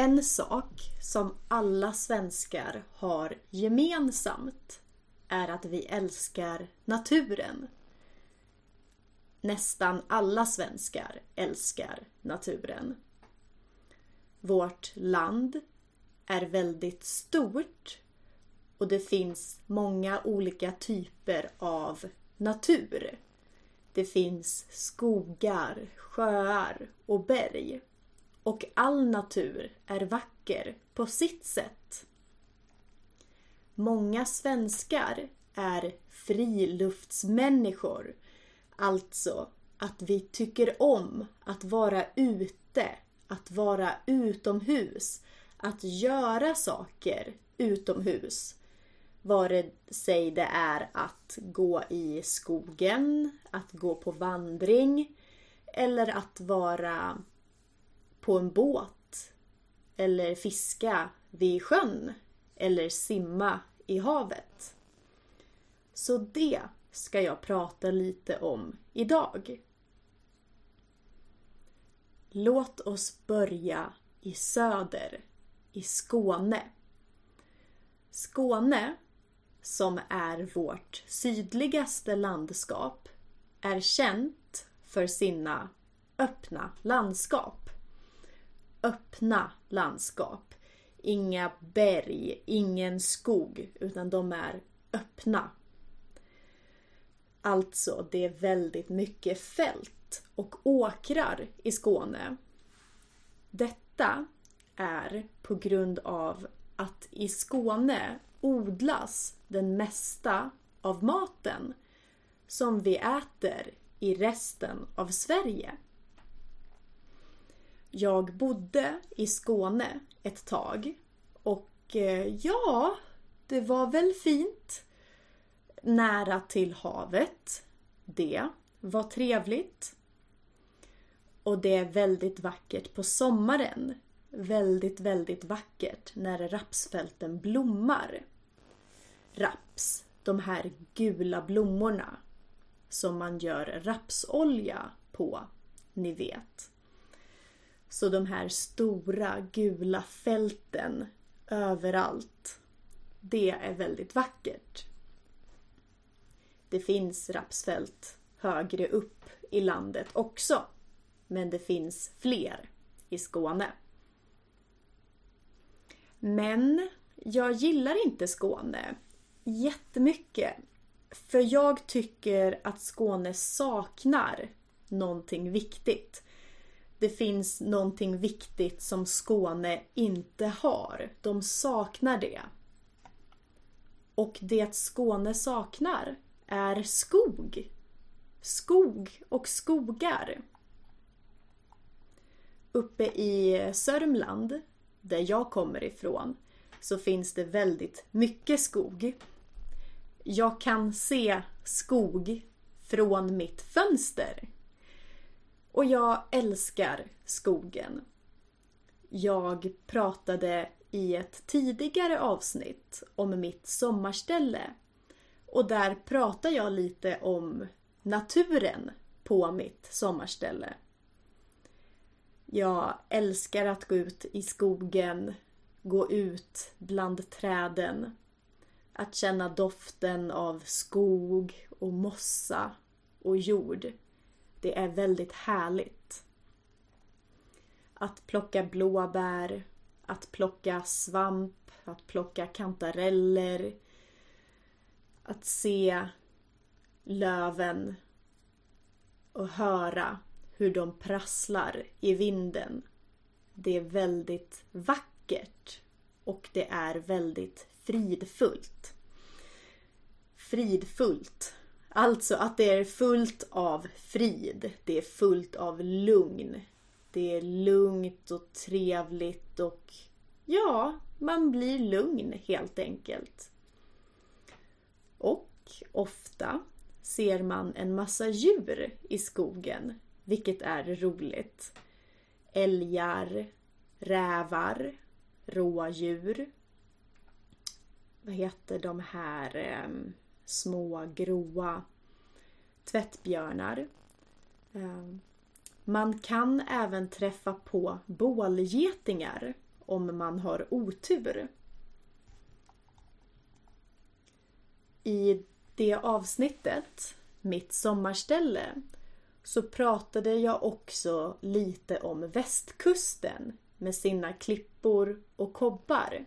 en sak som alla svenskar har gemensamt är att vi älskar naturen. Nästan alla svenskar älskar naturen. Vårt land är väldigt stort och det finns många olika typer av natur. Det finns skogar, sjöar och berg. Och all natur är vacker på sitt sätt. Många svenskar är friluftsmänniskor. Alltså att vi tycker om att vara ute, att vara utomhus, att göra saker utomhus. Vare sig det är att gå i skogen, att gå på vandring eller att vara på en båt eller fiska vid sjön eller simma i havet. Så det ska jag prata lite om idag. Låt oss börja i söder, i Skåne. Skåne, som är vårt sydligaste landskap, är känt för sina öppna landskap. Öppna landskap. Inga berg, ingen skog, utan de är öppna. Alltså, det är väldigt mycket fält och åkrar i Skåne. Detta är på grund av att i Skåne odlas den mesta av maten som vi äter i resten av Sverige. Jag bodde i Skåne ett tag och ja, det var väl fint. Nära till havet, det var trevligt. Och det är väldigt vackert på sommaren. Väldigt, väldigt vackert när rapsfälten blommar. Raps, de här gula blommorna som man gör rapsolja på, ni vet. Så de här stora gula fälten överallt, det är väldigt vackert. Det finns rapsfält högre upp i landet också, men det finns fler i Skåne. Men jag gillar inte Skåne jättemycket, för jag tycker att Skåne saknar någonting viktigt. Det finns någonting viktigt som Skåne inte har. De saknar det. Och det Skåne saknar är skog. Skog och skogar. Uppe i Sörmland, där jag kommer ifrån, så finns det väldigt mycket skog. Jag kan se skog från mitt fönster. Och jag älskar skogen. Jag pratade i ett tidigare avsnitt om mitt sommarställe. Och där pratar jag lite om naturen på mitt sommarställe. Jag älskar att gå ut i skogen, gå ut bland träden. Att känna doften av skog och mossa och jord. Det är väldigt härligt. Att plocka blåbär, att plocka svamp, att plocka kantareller. Att se löven och höra hur de prasslar i vinden. Det är väldigt vackert och det är väldigt fridfullt. Fridfullt. Alltså att det är fullt av frid, det är fullt av lugn. Det är lugnt och trevligt och ja, man blir lugn helt enkelt. Och ofta ser man en massa djur i skogen, vilket är roligt. Älgar, rävar, rådjur. Vad heter de här små gråa tvättbjörnar. Man kan även träffa på bålgetingar om man har otur. I det avsnittet, mitt sommarställe, så pratade jag också lite om västkusten med sina klippor och kobbar.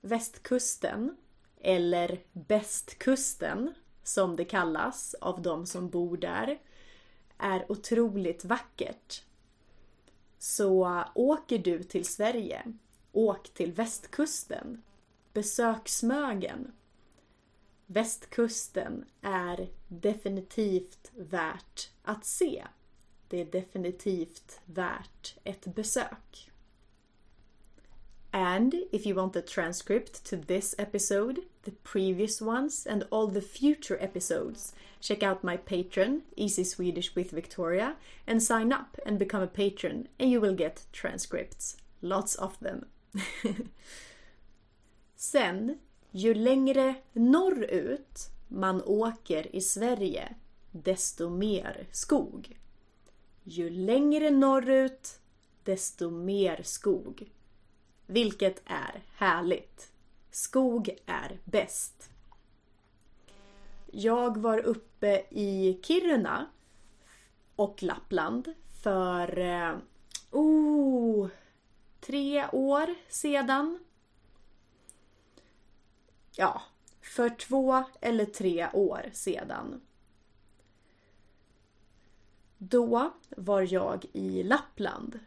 Västkusten, eller bästkusten som det kallas av de som bor där, är otroligt vackert. Så åker du till Sverige, åk till västkusten, besök Smögen. Västkusten är definitivt värt att se. Det är definitivt värt ett besök. And if you want the transcript to this episode, the previous ones and all the future episodes, check out my Patreon, Easy Swedish with Victoria, and sign up and become a patron and you will get transcripts. Lots of them. Sen, ju längre norrut man åker i Sverige, desto mer skog. Ju längre norrut, desto mer skog. Vilket är härligt. Skog är bäst. Jag var uppe i Kiruna och Lappland för 3 år sedan. Ja, för 2 eller 3 år sedan. Då var jag i Lappland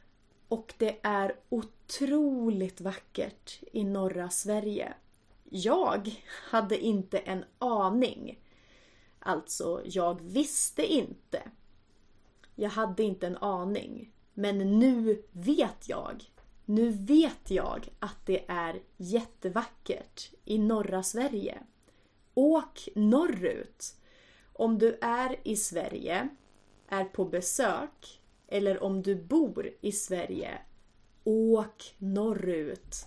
och det är otroligt vackert i norra Sverige. Jag hade inte en aning. Alltså, jag visste inte. Jag hade inte en aning. Men nu vet jag. Nu vet jag att det är jättevackert i norra Sverige. Åk norrut. Om du är i Sverige, är på besök eller om du bor i Sverige, åk norrut.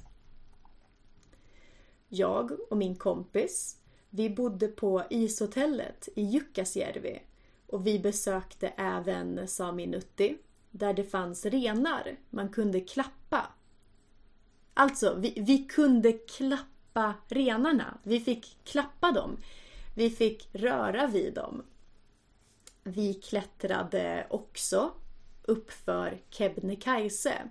Jag och min kompis, vi bodde på ishotellet i Jukkasjärvi och vi besökte även Sami Nutti där det fanns renar man kunde klappa. Alltså, vi kunde klappa renarna. Vi fick klappa dem. Vi fick röra vid dem. Vi klättrade också uppför Kebnekaise.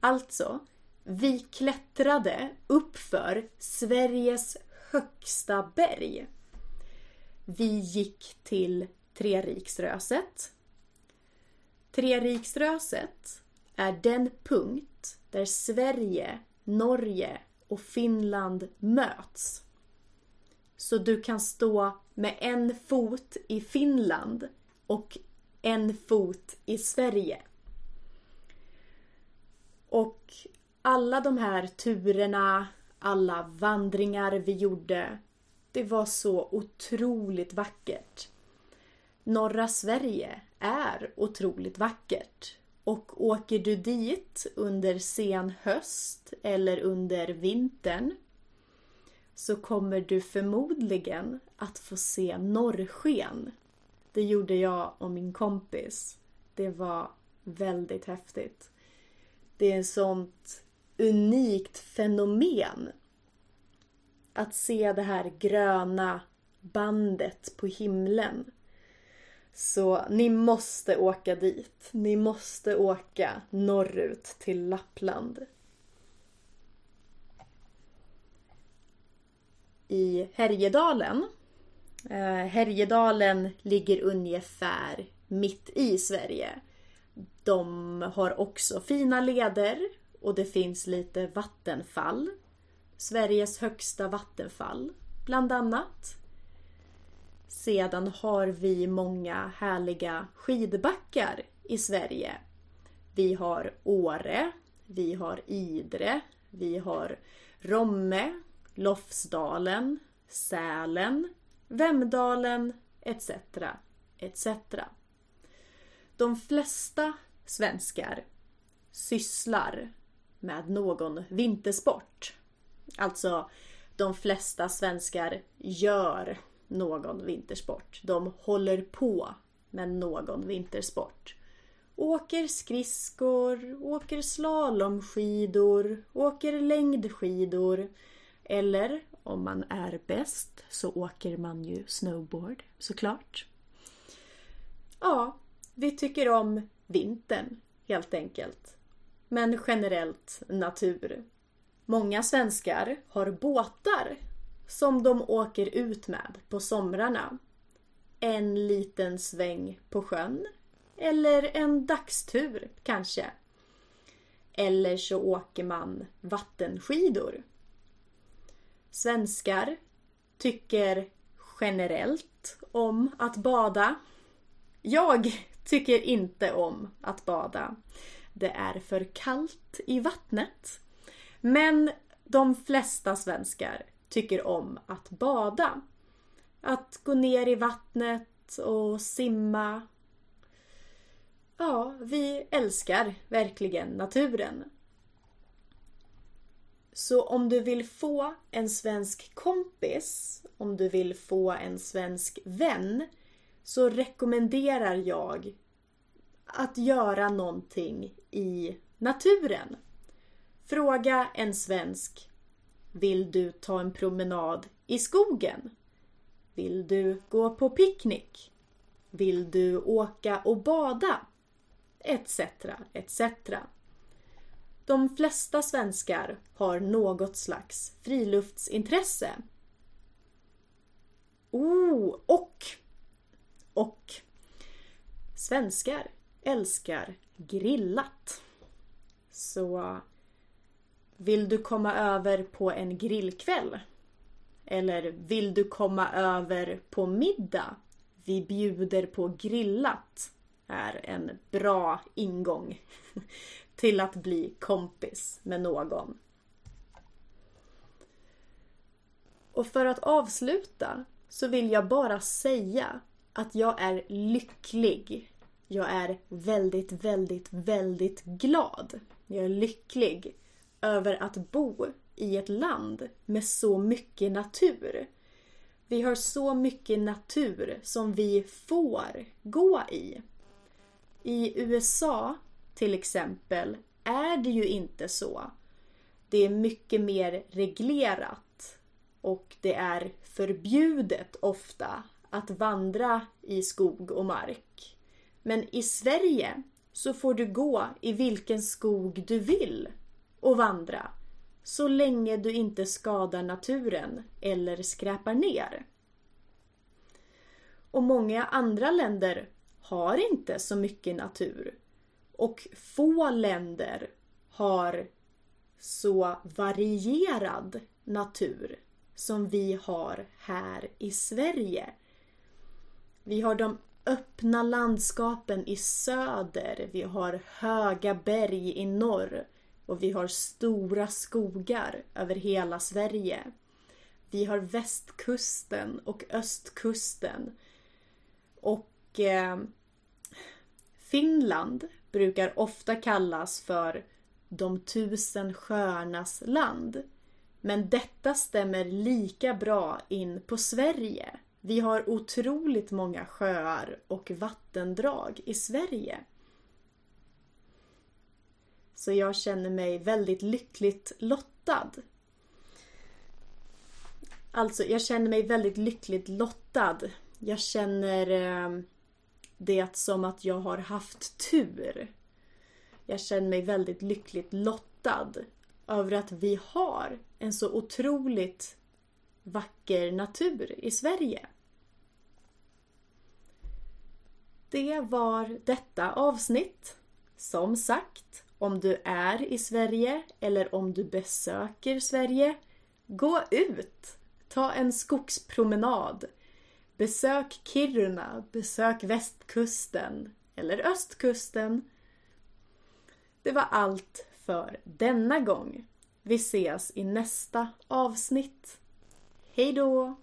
Alltså, vi klättrade uppför Sveriges högsta berg. Vi gick till Treriksröset. Treriksröset är den punkt där Sverige, Norge och Finland möts. Så du kan stå med en fot i Finland och en fot i Sverige. Och alla de här turerna, alla vandringar vi gjorde, det var så otroligt vackert. Norra Sverige är otroligt vackert. Och åker du dit under sen höst eller under vintern, så kommer du förmodligen att få se norrsken. Det gjorde jag och min kompis. Det var väldigt häftigt. Det är ett sånt unikt fenomen. Att se det här gröna bandet på himlen. Så ni måste åka dit. Ni måste åka norrut till Lappland. I Härjedalen. Härjedalen ligger ungefär mitt i Sverige. De har också fina leder och det finns lite vattenfall. Sveriges högsta vattenfall bland annat. Sedan har vi många härliga skidbackar i Sverige. Vi har Åre, vi har Idre, vi har Romme, Lofsdalen, Sälen, Vemdalen, etc. etc. De flesta svenskar sysslar med någon vintersport. Alltså, de flesta svenskar gör någon vintersport. De håller på med någon vintersport. Åker skridskor, åker slalomskidor, åker längdskidor. Eller om man är bäst så åker man ju snowboard, såklart. Ja, vi tycker om vintern helt enkelt. Men generellt natur. Många svenskar har båtar som de åker ut med på somrarna. En liten sväng på sjön. Eller en dagstur kanske. Eller så åker man vattenskidor. Svenskar tycker generellt om att bada. Jag tycker inte om att bada. Det är för kallt i vattnet. Men de flesta svenskar tycker om att bada. Att gå ner i vattnet och simma. Ja, vi älskar verkligen naturen. Så om du vill få en svensk kompis, om du vill få en svensk vän, så rekommenderar jag att göra någonting i naturen. Fråga en svensk, vill du ta en promenad i skogen? Vill du gå på picknick? Vill du åka och bada? Etcetera, etcetera. De flesta svenskar har något slags friluftsintresse. Och svenskar älskar grillat. Så vill du komma över på en grillkväll? Eller vill du komma över på middag? Vi bjuder på grillat. Är en bra ingång till att bli kompis med någon. Och för att avsluta så vill jag bara säga att jag är lycklig. Jag är väldigt, väldigt, väldigt glad. Jag är lycklig över att bo i ett land med så mycket natur. Vi har så mycket natur som vi får gå i. I USA till exempel är det ju inte så. Det är mycket mer reglerat och det är förbjudet ofta att vandra i skog och mark. Men i Sverige så får du gå i vilken skog du vill och vandra så länge du inte skadar naturen eller skräpar ner. Och många andra länder har inte så mycket natur. Och få länder har så varierad natur som vi har här i Sverige. Vi har de öppna landskapen i söder. Vi har höga berg i norr. Och vi har stora skogar över hela Sverige. Vi har västkusten och östkusten. Och Finland brukar ofta kallas för de 1000 sjöarnas land. Men detta stämmer lika bra in på Sverige. Vi har otroligt många sjöar och vattendrag i Sverige. Så jag känner mig väldigt lyckligt lottad. Alltså, jag känner mig väldigt lyckligt lottad. Jag känner det som att jag har haft tur. Jag känner mig väldigt lyckligt lottad över att vi har en så otroligt vacker natur i Sverige. Det var detta avsnitt. Som sagt, om du är i Sverige eller om du besöker Sverige, gå ut! Ta en skogspromenad. Besök Kiruna, besök västkusten eller östkusten. Det var allt för denna gång. Vi ses i nästa avsnitt. Hej då!